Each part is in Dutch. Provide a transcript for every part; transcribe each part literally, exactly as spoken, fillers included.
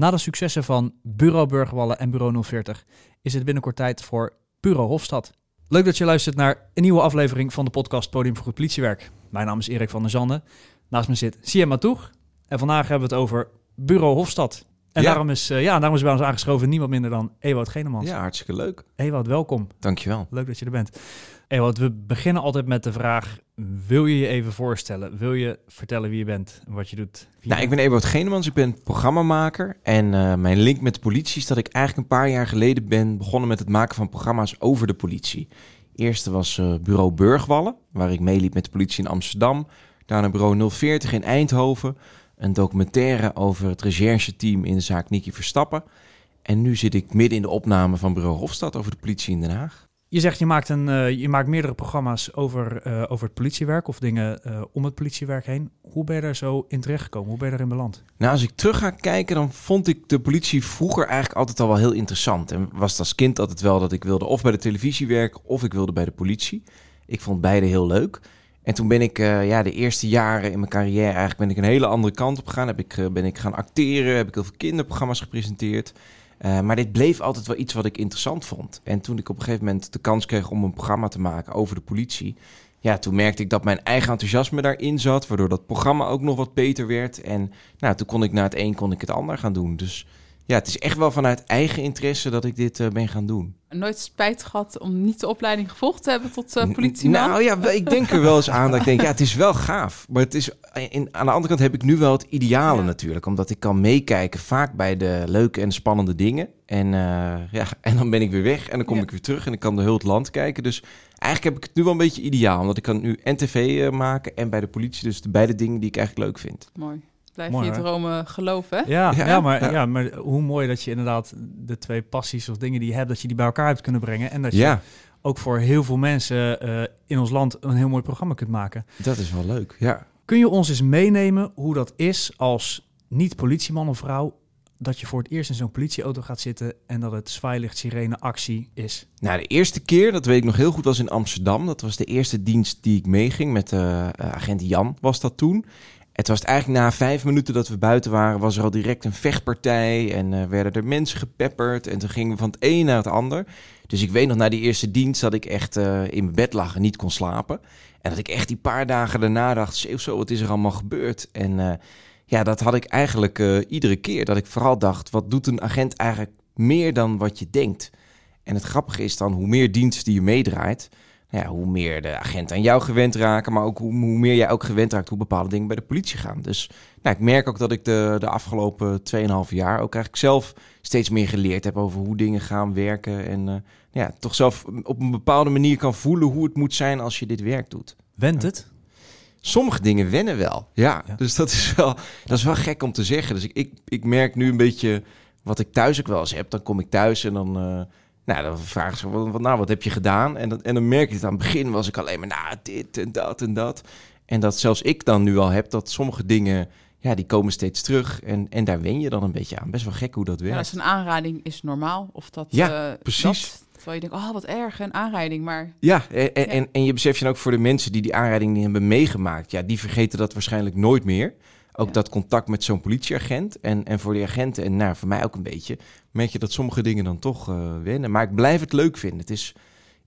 Na de successen van Bureau Burgwallen en Bureau nul veertig is het binnenkort tijd voor Bureau Hofstad. Leuk dat je luistert naar een nieuwe aflevering van de podcast Podium voor Goed Politiewerk. Mijn naam is Eric van der Zanden. Naast me zit Siham Maatoug. En vandaag hebben we het over Bureau Hofstad. En ja. daarom, is, uh, ja, daarom is bij ons aangeschoven niemand minder dan Ewout Genemans. Ja, hartstikke leuk. Ewout, welkom. Dankjewel. Leuk dat je er bent. Ewout, we beginnen altijd met de vraag, wil je je even voorstellen? Wil je vertellen wie je bent en wat je doet? Wie nou, ik ben Ewout Genemans, ik ben programmamaker. En uh, mijn link met de politie is dat ik eigenlijk een paar jaar geleden ben begonnen met het maken van programma's over de politie. De eerste was uh, Bureau Burgwallen, waar ik meeliep met de politie in Amsterdam. Daarna Bureau nul veertig in Eindhoven. Een documentaire over het rechercheteam in de zaak Nicky Verstappen. En nu zit ik midden in de opname van Bureau Hofstad over de politie in Den Haag. Je zegt, je maakt, een, uh, je maakt meerdere programma's over, uh, over het politiewerk of dingen uh, om het politiewerk heen. Hoe ben je daar zo in terechtgekomen? Hoe ben je daarin beland? Nou, als ik terug ga kijken, dan vond ik de politie vroeger eigenlijk altijd al wel heel interessant. En was het als kind altijd wel dat ik wilde of bij de televisie werken of ik wilde bij de politie. Ik vond beide heel leuk. En toen ben ik uh, ja, de eerste jaren in mijn carrière eigenlijk ben ik een hele andere kant op gegaan. Heb ik, uh, ben ik gaan acteren, heb ik heel veel kinderprogramma's gepresenteerd. Uh, maar dit bleef altijd wel iets wat ik interessant vond. En toen ik op een gegeven moment de kans kreeg om een programma te maken over de politie, ja, toen merkte ik dat mijn eigen enthousiasme daarin zat, waardoor dat programma ook nog wat beter werd. En nou, toen kon ik na het een kon ik het ander gaan doen. Dus ja, het is echt wel vanuit eigen interesse dat ik dit uh, ben gaan doen. Nooit spijt gehad om niet de opleiding gevolgd te hebben tot uh, politieman? Nou ja, ik denk er wel eens aan dat ik denk, ja, het is wel gaaf. Maar het is, in, aan de andere kant heb ik nu wel het ideale ja. natuurlijk. Omdat ik kan meekijken vaak bij de leuke en spannende dingen. En, uh, ja, en dan ben ik weer weg en dan kom ja. ik weer terug en ik kan de heel het land kijken. Dus eigenlijk heb ik het nu wel een beetje ideaal. Omdat ik kan nu en tv uh, maken en bij de politie. Dus de beide dingen die ik eigenlijk leuk vind. Mooi. Blijf mooi, je dromen geloven, hè? Ja, ja, ja, maar, ja, maar hoe mooi dat je inderdaad de twee passies of dingen die je hebt, dat je die bij elkaar hebt kunnen brengen. En dat je ja. ook voor heel veel mensen uh, in ons land een heel mooi programma kunt maken. Dat is wel leuk, ja. Kun je ons eens meenemen hoe dat is als niet-politieman of vrouw, dat je voor het eerst in zo'n politieauto gaat zitten en dat het zwaailicht sirene actie is? Nou, de eerste keer, dat weet ik nog heel goed, was in Amsterdam. Dat was de eerste dienst die ik meeging met uh, agent Jan, was dat toen. Het was eigenlijk na vijf minuten dat we buiten waren, was er al direct een vechtpartij en uh, werden er mensen gepepperd. En toen gingen we van het een naar het ander. Dus ik weet nog, na die eerste dienst dat ik echt uh, in mijn bed lag en niet kon slapen. En dat ik echt die paar dagen daarna dacht, zo, zo wat is er allemaal gebeurd? En uh, ja, dat had ik eigenlijk uh, iedere keer. Dat ik vooral dacht, wat doet een agent eigenlijk meer dan wat je denkt? En het grappige is dan, hoe meer diensten je meedraait, ja, hoe meer de agenten aan jou gewend raken, maar ook hoe, hoe meer jij ook gewend raakt hoe bepaalde dingen bij de politie gaan. Dus nou, ik merk ook dat ik de, de afgelopen tweeënhalf jaar ook eigenlijk zelf steeds meer geleerd heb over hoe dingen gaan werken. En uh, ja, toch zelf op een bepaalde manier kan voelen hoe het moet zijn als je dit werk doet. Went het? Ja. Sommige dingen wennen wel, ja. ja. Dus dat is wel, dat is wel gek om te zeggen. Dus ik, ik, ik merk nu een beetje wat ik thuis ook wel eens heb. Dan kom ik thuis en dan... Uh, Nou, dan vragen ze, nou, wat heb je gedaan? En, dat, en dan merk je het aan het begin, was ik alleen maar, nou, dit en dat en dat. En dat zelfs ik dan nu al heb, dat sommige dingen, ja, die komen steeds terug. En, en daar wen je dan een beetje aan. Best wel gek hoe dat werkt. Ja, als een aanrijding is normaal. Of dat, ja, uh, precies. Dat, terwijl je denkt, oh, wat erg, een aanrijding. Maar... Ja, en, ja. En, en je beseft je ook voor de mensen die die aanrijding niet hebben meegemaakt. Ja, die vergeten dat waarschijnlijk nooit meer. Ook ja. dat contact met zo'n politieagent. En, en voor die agenten, en nou, voor mij ook een beetje, merk je dat sommige dingen dan toch uh, wennen. Maar ik blijf het leuk vinden. Het is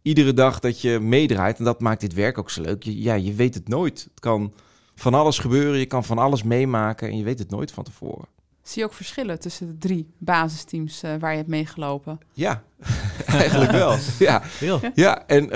iedere dag dat je meedraait. En dat maakt dit werk ook zo leuk. Je, ja, je weet het nooit. Het kan van alles gebeuren. Je kan van alles meemaken. En je weet het nooit van tevoren. Zie je ook verschillen tussen de drie basisteams uh, waar je hebt meegelopen? Ja, eigenlijk wel. Ja, veel. Ja, en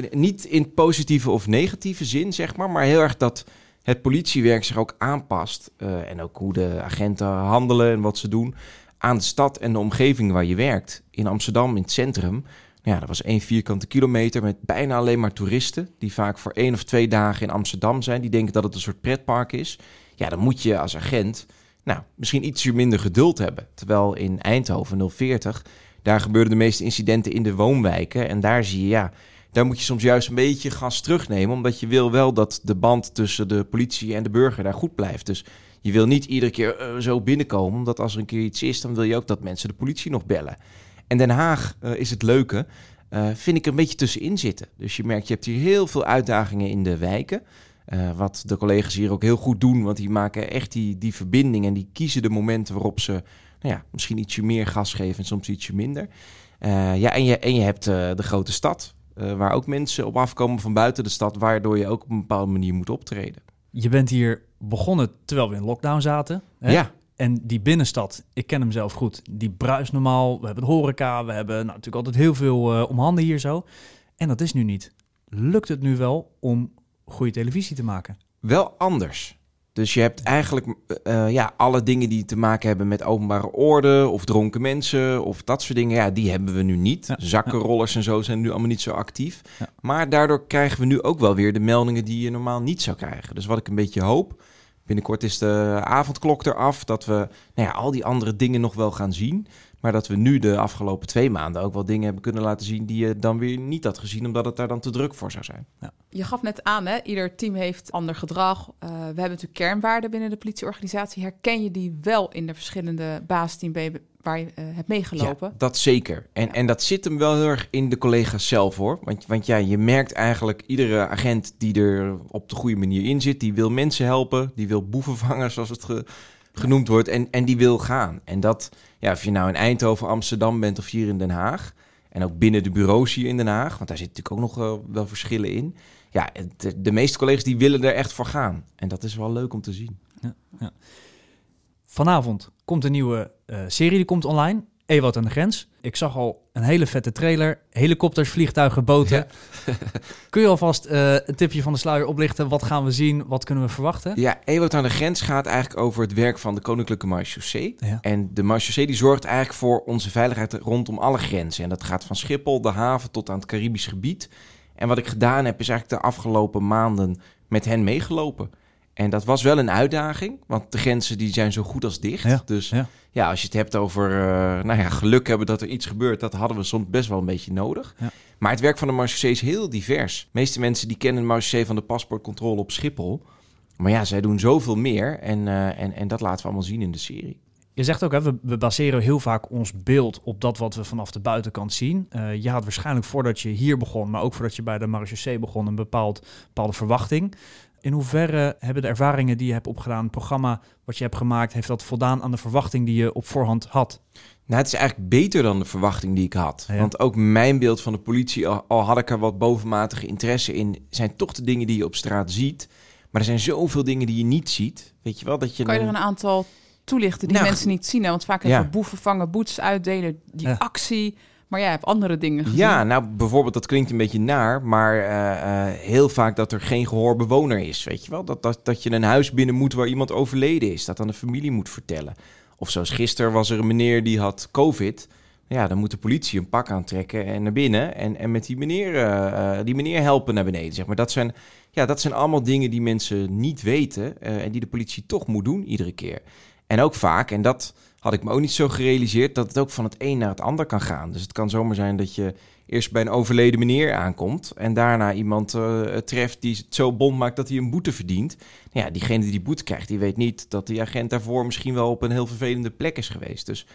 uh, niet in positieve of negatieve zin, zeg maar. Maar heel erg dat het politiewerk zich ook aanpast. Uh, en ook hoe de agenten handelen en wat ze doen aan de stad en de omgeving waar je werkt. In Amsterdam, in het centrum, ja, dat was één vierkante kilometer met bijna alleen maar toeristen die vaak voor één of twee dagen in Amsterdam zijn. Die denken dat het een soort pretpark is. Ja, dan moet je als agent nou, misschien ietsje minder geduld hebben. Terwijl in Eindhoven, nul veertig, daar gebeuren de meeste incidenten in de woonwijken. En daar zie je, ja, daar moet je soms juist een beetje gas terugnemen, omdat je wil wel dat de band tussen de politie en de burger daar goed blijft. Dus je wil niet iedere keer uh, zo binnenkomen, omdat als er een keer iets is, dan wil je ook dat mensen de politie nog bellen. En Den Haag uh, is het leuke, uh, vind ik een beetje tussenin zitten. Dus je merkt, je hebt hier heel veel uitdagingen in de wijken. Uh, wat de collega's hier ook heel goed doen, want die maken echt die, die verbinding en die kiezen de momenten waarop ze nou ja, misschien ietsje meer gas geven en soms ietsje minder. Uh, ja, en je, en je hebt uh, de grote stad, uh, waar ook mensen op afkomen van buiten de stad, waardoor je ook op een bepaalde manier moet optreden. Je bent hier begonnen terwijl we in lockdown zaten. Hè? Ja. En die binnenstad, ik ken hem zelf goed, die bruist normaal. We hebben de horeca, we hebben nou, natuurlijk altijd heel veel uh, om handen hier zo. En dat is nu niet. Lukt het nu wel om goede televisie te maken? Wel anders. Dus je hebt eigenlijk uh, ja, alle dingen die te maken hebben met openbare orde of dronken mensen of dat soort dingen. Ja, die hebben we nu niet. Ja, zakkenrollers ja. en zo zijn nu allemaal niet zo actief. Ja. Maar daardoor krijgen we nu ook wel weer de meldingen die je normaal niet zou krijgen. Dus wat ik een beetje hoop, binnenkort is de avondklok eraf, dat we nou ja, al die andere dingen nog wel gaan zien. Maar dat we nu de afgelopen twee maanden ook wel dingen hebben kunnen laten zien die je dan weer niet had gezien, omdat het daar dan te druk voor zou zijn. Ja. Je gaf net aan, hè? Ieder team heeft ander gedrag. Uh, we hebben natuurlijk kernwaarden binnen de politieorganisatie. Herken je die wel in de verschillende basisteams waar je uh, hebt meegelopen? Ja, dat zeker. En, ja. en dat zit hem wel heel erg in de collega's zelf, hoor. Want, want ja, je merkt eigenlijk iedere agent die er op de goede manier in zit, die wil mensen helpen, die wil boeven vangen, zoals het ge- genoemd wordt, en, en die wil gaan. En dat, ja, of je nou in Eindhoven, Amsterdam bent of hier in Den Haag, en ook binnen de bureaus hier in Den Haag, want daar zitten natuurlijk ook nog uh, wel verschillen in. Ja, de, de meeste collega's die willen er echt voor gaan. En dat is wel leuk om te zien. Ja, ja. Vanavond komt een nieuwe uh, serie, die komt online. Ewout aan de grens. Ik zag al een hele vette trailer. Helikopters, vliegtuigen, boten. Ja. Kun je alvast uh, een tipje van de sluier oplichten? Wat gaan we zien? Wat kunnen we verwachten? Ja, Ewout aan de grens gaat eigenlijk over het werk van de Koninklijke Marechaussee. Ja. En de Marechaussee die zorgt eigenlijk voor onze veiligheid rondom alle grenzen. En dat gaat van Schiphol, de haven tot aan het Caribisch gebied. En wat ik gedaan heb is eigenlijk de afgelopen maanden met hen meegelopen. En dat was wel een uitdaging, want de grenzen die zijn zo goed als dicht. Ja, dus ja. ja, als je het hebt over uh, nou ja, geluk hebben dat er iets gebeurt, dat hadden we soms best wel een beetje nodig. Ja. Maar het werk van de Marechaussee is heel divers. De meeste mensen die kennen de Marechaussee van de paspoortcontrole op Schiphol. Maar ja, zij doen zoveel meer en, uh, en, en dat laten we allemaal zien in de serie. Je zegt ook, hè, we, we baseren heel vaak ons beeld op dat wat we vanaf de buitenkant zien. Uh, je had waarschijnlijk voordat je hier begon, maar ook voordat je bij de Marechaussee begon, een bepaald, bepaalde verwachting. In hoeverre hebben de ervaringen die je hebt opgedaan, het programma wat je hebt gemaakt, heeft dat voldaan aan de verwachting die je op voorhand had? Nou, het is eigenlijk beter dan de verwachting die ik had. Ja, ja. Want ook mijn beeld van de politie, al, al had ik er wat bovenmatige interesse in, zijn toch de dingen die je op straat ziet. Maar er zijn zoveel dingen die je niet ziet. Weet je wel, dat je kan je er een aantal toelichten die nou, mensen niet zien? Hè? Want vaak hebben we ja. boeven vangen, boetes uitdelen, die ja. actie. Maar jij hebt andere dingen gezien. Ja, nou bijvoorbeeld, dat klinkt een beetje naar, maar uh, uh, heel vaak dat er geen gehoorbewoner is, weet je wel? Dat, dat, dat je een huis binnen moet waar iemand overleden is, dat aan de familie moet vertellen. Of zoals gisteren was er een meneer die had COVID. Ja, dan moet de politie een pak aantrekken en naar binnen en, en met die meneer, uh, die meneer helpen naar beneden, zeg maar. Dat zijn, ja, dat zijn allemaal dingen die mensen niet weten uh, en die de politie toch moet doen iedere keer. En ook vaak, en dat had ik me ook niet zo gerealiseerd, dat het ook van het een naar het ander kan gaan. Dus het kan zomaar zijn dat je eerst bij een overleden meneer aankomt en daarna iemand uh, treft die het zo bond maakt dat hij een boete verdient. Nou ja, diegene die die boete krijgt, die weet niet dat die agent daarvoor misschien wel op een heel vervelende plek is geweest. Dus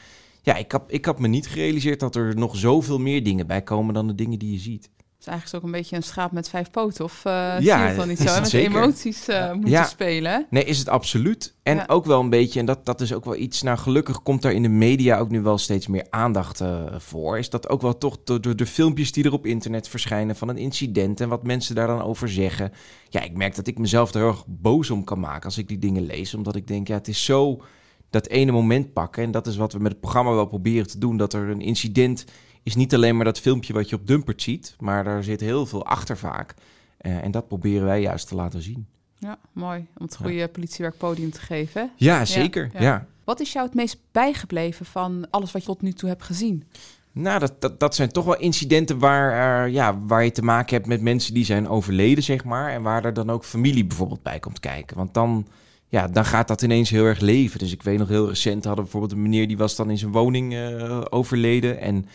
ja, ik had, ik had me niet gerealiseerd dat er nog zoveel meer dingen bij komen dan de dingen die je ziet. Het is eigenlijk ook een beetje een schaap met vijf poten, of uh, ja, zie je dan niet zo, hè? Met zeker. emoties uh, ja. moeten ja. spelen. Nee, is het absoluut. En ja. ook wel een beetje, en dat, dat is ook wel iets, nou gelukkig komt daar in de media ook nu wel steeds meer aandacht uh, voor. Is dat ook wel toch door de, de filmpjes die er op internet verschijnen van een incident en wat mensen daar dan over zeggen. Ja, ik merk dat ik mezelf er heel erg boos om kan maken als ik die dingen lees, omdat ik denk, ja, het is zo dat ene moment pakken. En dat is wat we met het programma wel proberen te doen, dat er een incident is niet alleen maar dat filmpje wat je op Dumpert ziet, maar daar zit heel veel achter vaak. Uh, en dat proberen wij juist te laten zien. Ja, mooi. Om het goede ja. politiewerkpodium te geven. Ja, zeker. Ja, ja. Ja. Wat is jou het meest bijgebleven van alles wat je tot nu toe hebt gezien? Nou, dat, dat, dat zijn toch wel incidenten waar, uh, ja, waar je te maken hebt met mensen die zijn overleden, zeg maar. En waar er dan ook familie bijvoorbeeld bij komt kijken. Want dan, ja, dan gaat dat ineens heel erg leven. Dus ik weet nog, heel recent hadden we bijvoorbeeld een meneer die was dan in zijn woning uh, overleden. En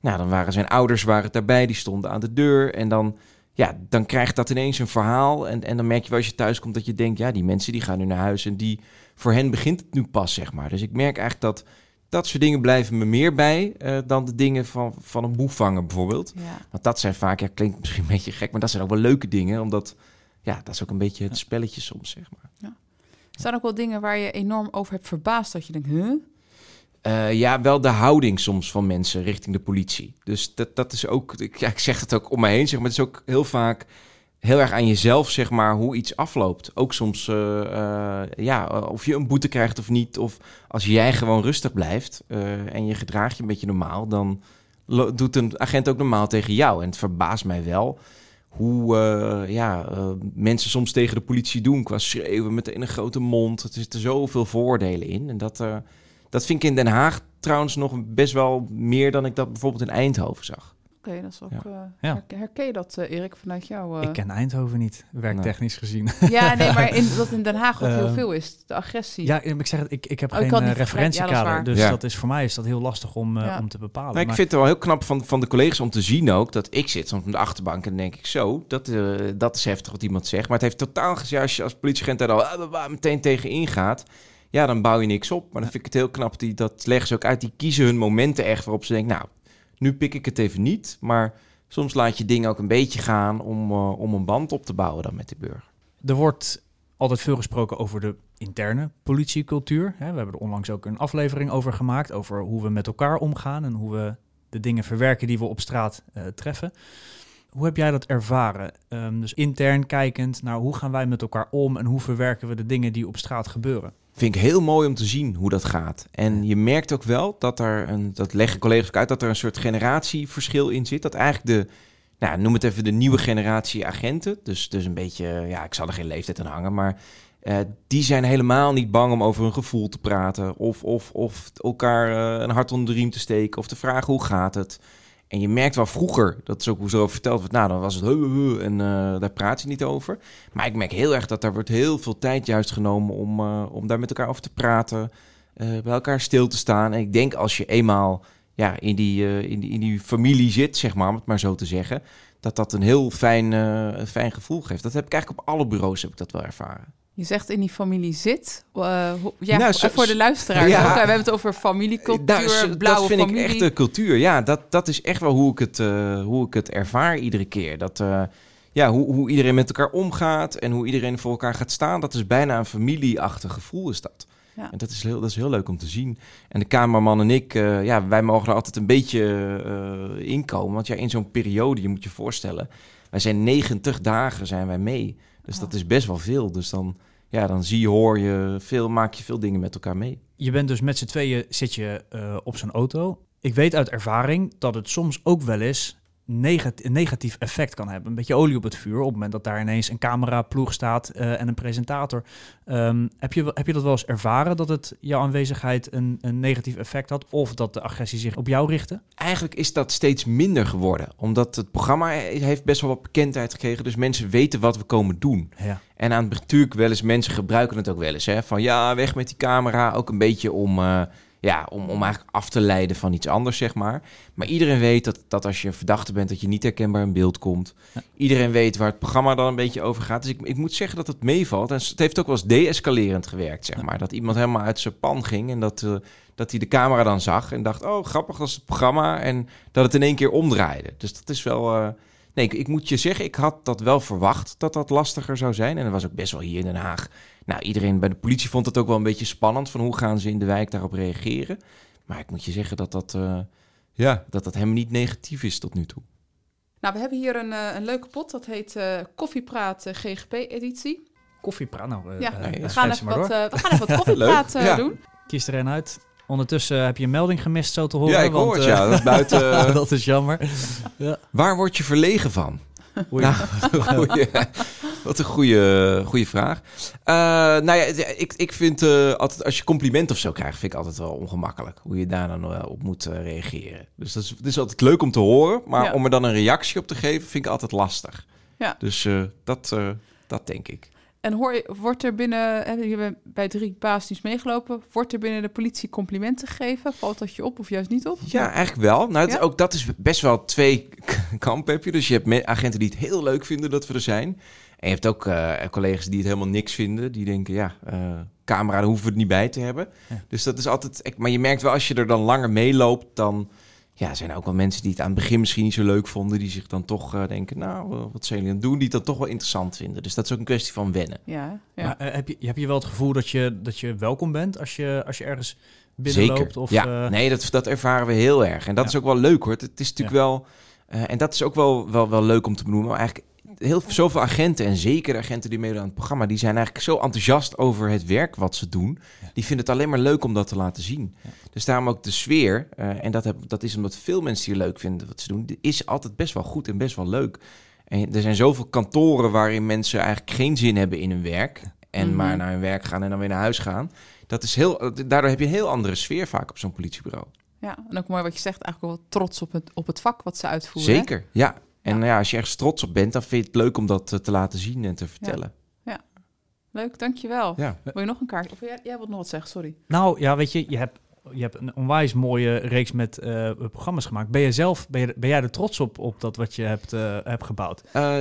nou, dan waren zijn ouders waren daarbij, die stonden aan de deur. En dan, ja, dan krijgt dat ineens een verhaal. En, en dan merk je wel als je thuis komt dat je denkt, ja, die mensen die gaan nu naar huis. En die, voor hen begint het nu pas, zeg maar. Dus ik merk eigenlijk dat dat soort dingen blijven me meer bij uh, dan de dingen van, van een boef vangen bijvoorbeeld. Ja. Want dat zijn vaak, ja, klinkt misschien een beetje gek, maar dat zijn ook wel leuke dingen. Omdat, ja, dat is ook een beetje het spelletje soms, zeg maar. Ja. Zijn er ook wel dingen waar je enorm over hebt verbaasd, dat je denkt, huh? Uh, ja, wel de houding soms van mensen richting de politie. Dus dat, dat is ook... Ik, ja, ik zeg het ook om mij heen, zeg maar. Het is ook heel vaak heel erg aan jezelf, zeg maar, hoe iets afloopt. Ook soms, uh, uh, ja, of je een boete krijgt of niet. Of als jij gewoon rustig blijft uh, en je gedraagt je een beetje normaal... dan lo- doet een agent ook normaal tegen jou. En het verbaast mij wel hoe uh, ja, uh, mensen soms tegen de politie doen... qua schreeuwen met een grote mond. Er zitten zoveel voordelen in en dat... Uh, Dat vind ik in Den Haag trouwens nog best wel meer dan ik dat bijvoorbeeld in Eindhoven zag. Oké, okay, dat is ook... Ja. Uh, her- herken je dat, uh, Erik, vanuit jou? Uh... Ik ken Eindhoven niet, werktechnisch nee. gezien. Ja, nee, maar in, dat in Den Haag wat uh, heel veel is, de agressie. Ja, ik zeg het, ik, ik heb oh, geen ik uh, referentiekader, ja, dat dus ja. dat is voor mij is dat heel lastig om, uh, ja. om te bepalen. Nou, ik maar... vind het wel heel knap van, van de collega's om te zien ook, dat ik zit soms op de achterbank en denk ik zo, dat, uh, dat is heftig wat iemand zegt. Maar het heeft totaal gezien, als je als politieagent daar al uh, meteen tegen ingaat, ja, dan bouw je niks op. Maar dan vind ik het heel knap. Die, dat leggen ze ook uit. Die kiezen hun momenten echt waarop ze denken... nou, nu pik ik het even niet. Maar soms laat je dingen ook een beetje gaan... om, uh, om een band op te bouwen dan met de burger. Er wordt altijd veel gesproken over de interne politiecultuur. We hebben er onlangs ook een aflevering over gemaakt... over hoe we met elkaar omgaan... en hoe we de dingen verwerken die we op straat uh, treffen. Hoe heb jij dat ervaren? Um, dus intern kijkend naar hoe gaan wij met elkaar om... en hoe verwerken we de dingen die op straat gebeuren? Vind ik heel mooi om te zien hoe dat gaat. En je merkt ook wel dat er een, dat leggen collega's ook uit, dat er een soort generatieverschil in zit. Dat eigenlijk de, nou, noem het even de nieuwe generatie agenten. Dus, dus een beetje, ja, ik zal er geen leeftijd aan hangen, maar uh, die zijn helemaal niet bang om over hun gevoel te praten. Of, of, of elkaar uh, een hart onder de riem te steken. Of te vragen hoe gaat het. En je merkt wel vroeger, dat is ook hoe ze over verteld wordt, nou dan was het hu, hu, hu, en uh, daar praat je niet over. Maar ik merk heel erg dat daar wordt heel veel tijd juist genomen om, uh, om daar met elkaar over te praten, uh, bij elkaar stil te staan. En ik denk als je eenmaal ja, in, die, uh, in, die, in die familie zit, zeg maar, om het maar zo te zeggen, dat dat een heel fijn, uh, fijn gevoel geeft. Dat heb ik eigenlijk op alle bureaus heb ik dat wel ervaren. Je zegt in die familie zit. Uh, ho- ja, nou, zo, voor de luisteraars. Ja. We hebben het over familiecultuur, nou, zo, blauwe dat vind familie. Ik echt de cultuur. Ja, dat, dat is echt wel hoe ik het, uh, hoe ik het ervaar iedere keer. Dat, uh, ja, hoe, hoe iedereen met elkaar omgaat en hoe iedereen voor elkaar gaat staan. Dat is bijna een familieachtig gevoel is dat. Ja. En dat is, heel, dat is heel leuk om te zien. En de cameraman en ik, uh, ja, wij mogen er altijd een beetje uh, inkomen. Want ja, in zo'n periode, je moet je voorstellen... wij zijn negentig dagen zijn wij mee. Dus oh. dat is best wel veel. Dus dan, ja, dan zie je, hoor je veel, maak je veel dingen met elkaar mee. Je bent dus met z'n tweeën, zit je uh, op zo'n auto. Ik weet uit ervaring dat het soms ook wel eens negat- een negatief effect kan hebben. Een beetje olie op het vuur. Op het moment dat daar ineens een cameraploeg staat uh, en een presentator. Um, heb je, heb je dat wel eens ervaren dat het jouw aanwezigheid een, een negatief effect had? Of dat de agressie zich op jou richtte? Eigenlijk is dat steeds minder geworden. Omdat het programma heeft best wel wat bekendheid gekregen. Dus mensen weten wat we komen doen. Ja. En aan het natuurlijk wel eens, mensen gebruiken het ook wel eens. Hè? Van ja, weg met die camera. Ook een beetje om... Uh, Ja, om, om eigenlijk af te leiden van iets anders, zeg maar. Maar iedereen weet dat, dat als je verdachte bent... dat je niet herkenbaar in beeld komt. Ja. Iedereen weet waar het programma dan een beetje over gaat. Dus ik, ik moet zeggen dat het meevalt. En het heeft ook wel eens deescalerend gewerkt, zeg maar. Dat iemand helemaal uit zijn pan ging... en dat, uh, dat hij de camera dan zag en dacht... oh, grappig, dat is het programma. En dat het in één keer omdraaide. Dus dat is wel... Uh... Nee, ik, ik moet je zeggen, ik had dat wel verwacht... dat dat lastiger zou zijn. En dat was ook best wel hier in Den Haag... Nou, iedereen bij de politie vond het ook wel een beetje spannend... van hoe gaan ze in de wijk daarop reageren. Maar ik moet je zeggen dat dat, uh, ja, dat, dat helemaal niet negatief is tot nu toe. Nou, we hebben hier een, uh, een leuke pot. Dat heet uh, Koffiepraat uh, G G P-editie. Koffiepraat? Nou, uh, ja, uh, nee, we, gaan even wat, uh, we gaan even wat koffiepraat uh, ja. doen. Kies er een uit. Ondertussen heb je een melding gemist, zo te horen. Ja, ik want, hoor het, uh, ja. Dat, buiten, uh, dat is jammer. Ja. Waar word je verlegen van? Oei. Nou, oei. Wat een goede, goede vraag. Uh, nou ja, ik, ik vind uh, altijd als je compliment of zo krijgt, vind ik altijd wel ongemakkelijk. Hoe je daar dan uh, op moet uh, reageren. Dus dat is, het is altijd leuk om te horen. Maar ja. om er dan een reactie op te geven, vind ik altijd lastig. Ja. Dus uh, dat, uh, dat denk ik. En hoor, wordt er binnen, je bent bij drie baasdienst meegelopen, wordt er binnen de politie complimenten gegeven? Valt dat je op of juist niet op? Ja, eigenlijk wel. Nou, het, ja? Ook dat is best wel twee kampen heb je. Dus je hebt me- agenten die het heel leuk vinden dat we er zijn. En je hebt ook uh, collega's die het helemaal niks vinden. Die denken, ja, uh, camera, daar hoeven we het niet bij te hebben. Ja. Dus dat is altijd... Maar je merkt wel, als je er dan langer meeloopt, dan... ja, zijn er ook wel mensen die het aan het begin misschien niet zo leuk vonden, die zich dan toch uh, denken, nou, wat zijn jullie aan het doen, die het dan toch wel interessant vinden. Dus dat is ook een kwestie van wennen. Ja, ja. Maar, uh, heb, je, heb je wel het gevoel dat je, dat je welkom bent als je, als je ergens binnenloopt? Zeker, of, ja. Uh... Nee, dat, dat ervaren we heel erg. En dat ja. is ook wel leuk, hoor. Het, het is natuurlijk ja. wel... Uh, en dat is ook wel, wel, wel leuk om te benoemen, maar eigenlijk heel zoveel agenten, en zeker agenten die meedoen aan het programma, die zijn eigenlijk zo enthousiast over het werk wat ze doen. Ja. Die vinden het alleen maar leuk om dat te laten zien. Ja. Dus daarom ook de sfeer, uh, en dat, heb, dat is omdat veel mensen die leuk vinden wat ze doen, is altijd best wel goed en best wel leuk. En er zijn zoveel kantoren waarin mensen eigenlijk geen zin hebben in hun werk, en mm-hmm. maar naar hun werk gaan en dan weer naar huis gaan. Dat is heel, daardoor heb je een heel andere sfeer vaak op zo'n politiebureau. Ja, en ook mooi wat je zegt, eigenlijk wel trots op het, op het vak wat ze uitvoeren. Zeker, hè? Ja. En ja, als je ergens trots op bent, dan vind je het leuk om dat te laten zien en te vertellen. Ja, ja. Leuk, dankjewel. Ja. Wil je nog een kaart? Of jij, jij wilt nog wat zeggen, sorry. Nou, ja, weet je, je hebt, je hebt een onwijs mooie reeks met uh, programma's gemaakt. Ben je zelf, ben, je, ben jij er trots op, op dat wat je hebt, uh, hebt gebouwd? Uh,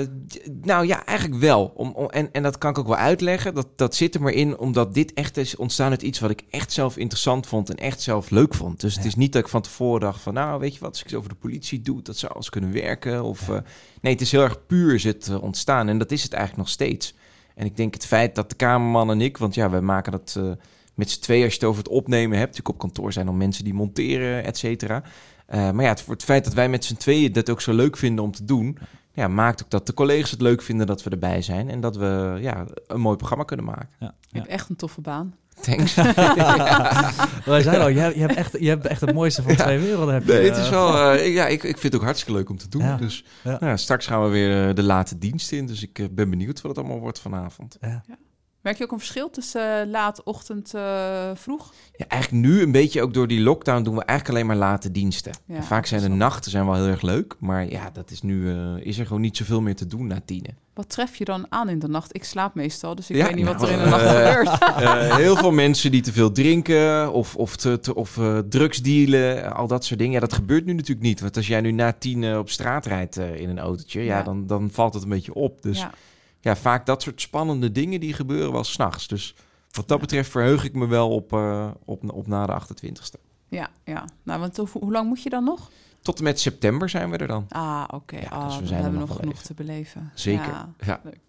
nou ja, eigenlijk wel. Om, om, en, en dat kan ik ook wel uitleggen. Dat, dat zit er maar in, omdat dit echt is ontstaan uit iets wat ik echt zelf interessant vond en echt zelf leuk vond. Dus ja. het is niet dat ik van tevoren dacht van, nou, weet je wat, als ik iets over de politie doe, dat zou alles kunnen werken. Of, ja. uh, nee, het is heel erg puur is het uh, ontstaan. En dat is het eigenlijk nog steeds. En ik denk het feit dat de cameraman en ik, want ja, wij maken dat... Uh, met z'n tweeën, als je het over het opnemen hebt. Natuurlijk op kantoor zijn dan mensen die monteren, et cetera. Uh, maar ja, het, het feit dat wij met z'n tweeën dat ook zo leuk vinden om te doen... Ja, maakt ook dat de collega's het leuk vinden dat we erbij zijn... en dat we ja, een mooi programma kunnen maken. Ja, ja. Je hebt echt een toffe baan. Thanks. ja. Wij zijn al, je hebt, echt, je hebt echt het mooiste van twee ja. werelden. Heb je, nee, het is wel, uh, ja, ik, ik vind het ook hartstikke leuk om te doen. Ja. Dus ja. Nou, straks gaan we weer de late dienst in. Dus ik ben benieuwd wat het allemaal wordt vanavond. Ja. Ja. Merk je ook een verschil tussen uh, laat, ochtend, uh, vroeg? Ja, eigenlijk nu een beetje ook door die lockdown doen we eigenlijk alleen maar late diensten. Ja, vaak zijn de nachten zijn wel heel erg leuk, maar ja, dat is nu uh, is er gewoon niet zoveel meer te doen na tienen. Wat tref je dan aan in de nacht? Ik slaap meestal, dus ik ja, weet niet nou, wat er in de nacht uh, gebeurt. Uh, heel veel mensen die te veel drinken of, of, te, te, of uh, drugs dealen, al dat soort dingen. Ja, dat gebeurt nu natuurlijk niet, want als jij nu na tien uh, op straat rijdt uh, in een autootje, ja, ja. Dan, dan valt het een beetje op, dus... Ja. Ja, vaak dat soort spannende dingen die gebeuren wel 's nachts. Dus wat dat betreft verheug ik me wel op, uh, op, op na de achtentwintigste. Ja, ja. Nou, want hoe, hoe lang moet je dan nog? Tot en met september zijn we er dan. Ah, oké. Okay. Ja, ah, dus we zijn hebben nog genoeg te beleven. Zeker, ja. ja. Leuk.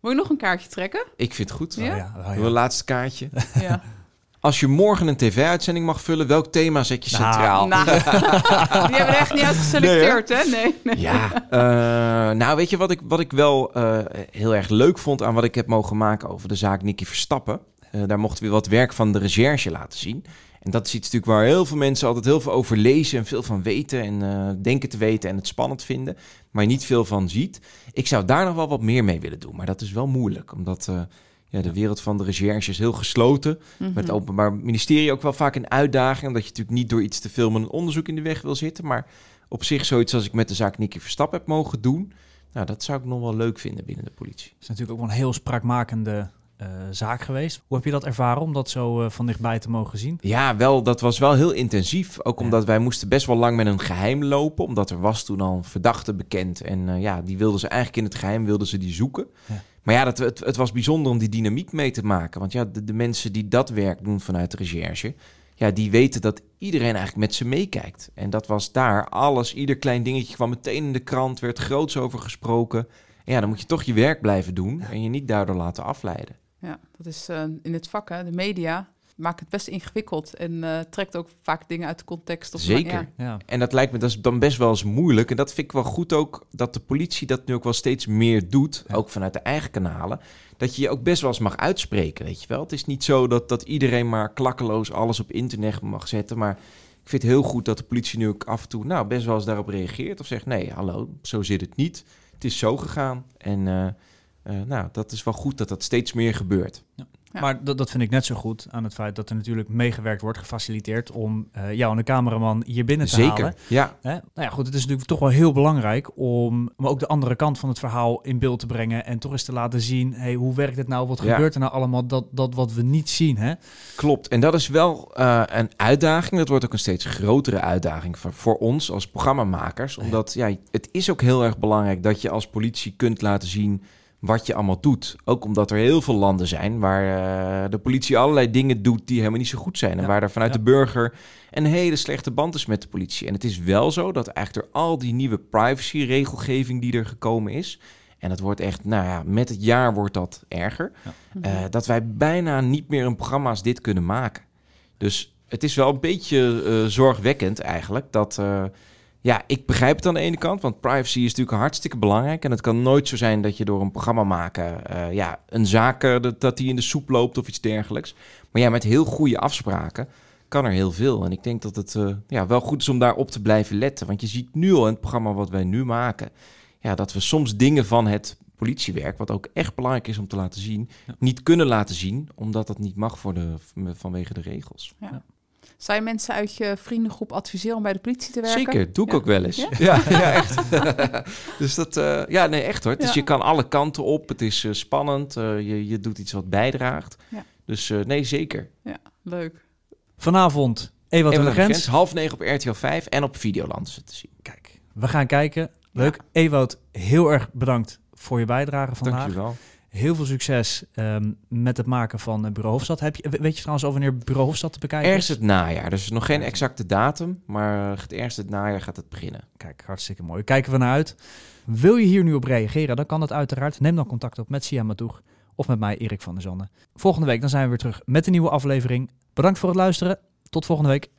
Wil je nog een kaartje trekken? Ik vind het goed. Ja? Oh ja, oh ja. Een laatste kaartje. ja. Als je morgen een tv-uitzending mag vullen, welk thema zet je centraal? Nou, nou. Die hebben er echt niet uit geselecteerd, nee, hè? Nee, nee. Ja, uh, nou weet je wat ik, wat ik wel uh, heel erg leuk vond aan wat ik heb mogen maken over de zaak Nicky Verstappen? Uh, daar mochten we wat werk van de recherche laten zien. En dat is iets natuurlijk waar heel veel mensen altijd heel veel over lezen en veel van weten en uh, denken te weten en het spannend vinden, maar je niet veel van ziet. Ik zou daar nog wel wat meer mee willen doen, maar dat is wel moeilijk, omdat... Uh, Ja, de wereld van de recherche is heel gesloten. Mm-hmm. Met het Openbaar Ministerie ook wel vaak een uitdaging... omdat je natuurlijk niet door iets te filmen een onderzoek in de weg wil zitten. Maar op zich zoiets als ik met de zaak Nicky Verstappen heb mogen doen... nou, dat zou ik nog wel leuk vinden binnen de politie. Het is natuurlijk ook wel een heel spraakmakende uh, zaak geweest. Hoe heb je dat ervaren om dat zo uh, van dichtbij te mogen zien? Ja, wel, dat was wel heel intensief. Ook omdat ja. wij moesten best wel lang met een geheim lopen... omdat er was toen al een verdachte bekend. En uh, ja, die wilden ze eigenlijk in het geheim wilden ze die zoeken... Ja. Maar ja, dat, het, het was bijzonder om die dynamiek mee te maken. Want ja, de, de mensen die dat werk doen vanuit de recherche... ja, die weten dat iedereen eigenlijk met ze meekijkt. En dat was daar alles. Ieder klein dingetje kwam meteen in de krant, werd groots over gesproken. En ja, dan moet je toch je werk blijven doen en je niet daardoor laten afleiden. Ja, dat is uh, in het vak, hè, de media... maakt het best ingewikkeld en uh, trekt ook vaak dingen uit de context. Of Zeker. Maar, ja. Ja. En dat lijkt me dat is dan best wel eens moeilijk. En dat vind ik wel goed ook, dat de politie dat nu ook wel steeds meer doet. Ja. Ook vanuit de eigen kanalen. Dat je je ook best wel eens mag uitspreken, weet je wel. Het is niet zo dat, dat iedereen maar klakkeloos alles op internet mag zetten. Maar ik vind het heel goed dat de politie nu ook af en toe... nou, best wel eens daarop reageert of zegt... nee, hallo, zo zit het niet. Het is zo gegaan. En uh, uh, nou, dat is wel goed dat dat steeds meer gebeurt. Ja. Ja. Maar dat, dat vind ik net zo goed aan het feit dat er natuurlijk meegewerkt wordt, gefaciliteerd om uh, jou en de cameraman hier binnen te Zeker, halen. Ja. Hè? Nou ja, goed, het is natuurlijk toch wel heel belangrijk om maar ook de andere kant van het verhaal in beeld te brengen en toch eens te laten zien, hey, hoe werkt het nou, wat ja. gebeurt er nou allemaal, dat, dat wat we niet zien. Hè? Klopt, en dat is wel uh, een uitdaging, dat wordt ook een steeds grotere uitdaging voor, voor ons als programmamakers, omdat ja. Ja, het is ook heel erg belangrijk dat je als politie kunt laten zien wat je allemaal doet. Ook omdat er heel veel landen zijn waar uh, de politie allerlei dingen doet die helemaal niet zo goed zijn. En ja, waar er vanuit ja. de burger een hele slechte band is met de politie. En het is wel zo dat eigenlijk door al die nieuwe privacy-regelgeving die er gekomen is... En dat wordt echt, nou ja, met het jaar wordt dat erger. Ja. Uh, dat wij bijna niet meer een programma als dit kunnen maken. Dus het is wel een beetje uh, zorgwekkend eigenlijk. Dat, uh, ja, ik begrijp het aan de ene kant. Want privacy is natuurlijk hartstikke belangrijk. En het kan nooit zo zijn dat je door een programma maken... Uh, ja, een zaak dat, dat die in de soep loopt of iets dergelijks. Maar ja, met heel goede afspraken kan er heel veel. En ik denk dat het uh, ja, wel goed is om daar op te blijven letten. Want je ziet nu al in het programma wat wij nu maken... Ja, dat we soms dingen van het politiewerk, wat ook echt belangrijk is om te laten zien, ja. niet kunnen laten zien, omdat dat niet mag voor de, vanwege de regels. Ja. Ja. Zou je mensen uit je vriendengroep adviseren om bij de politie te werken? Zeker, doe ik ja. ook wel eens. Ja, ja, ja echt. Dus dat, uh, ja, nee, echt hoor. Dus ja. je kan alle kanten op, het is uh, spannend, uh, je, je doet iets wat bijdraagt. Ja. Dus uh, nee, zeker. Ja, leuk. Vanavond, Ewout aan de grens. Half negen op R T L vijf en op Videoland is het te zien. Kijk, we gaan kijken. Leuk. Ja. Ewout, heel erg bedankt voor je bijdrage vandaag. Dankjewel. Heel veel succes um, met het maken van Bureau Hofstad. Heb je, weet je trouwens over wanneer Bureau Hofstad te bekijken is? Eerst het najaar. Dus nog geen exacte datum, maar het eerst het najaar gaat het beginnen. Kijk, hartstikke mooi. Kijken we naar uit. Wil je hier nu op reageren, dan kan dat uiteraard. Neem dan contact op met Siham Maatoug of met mij, Eric van der Zanden. Volgende week dan zijn we weer terug met een nieuwe aflevering. Bedankt voor het luisteren. Tot volgende week.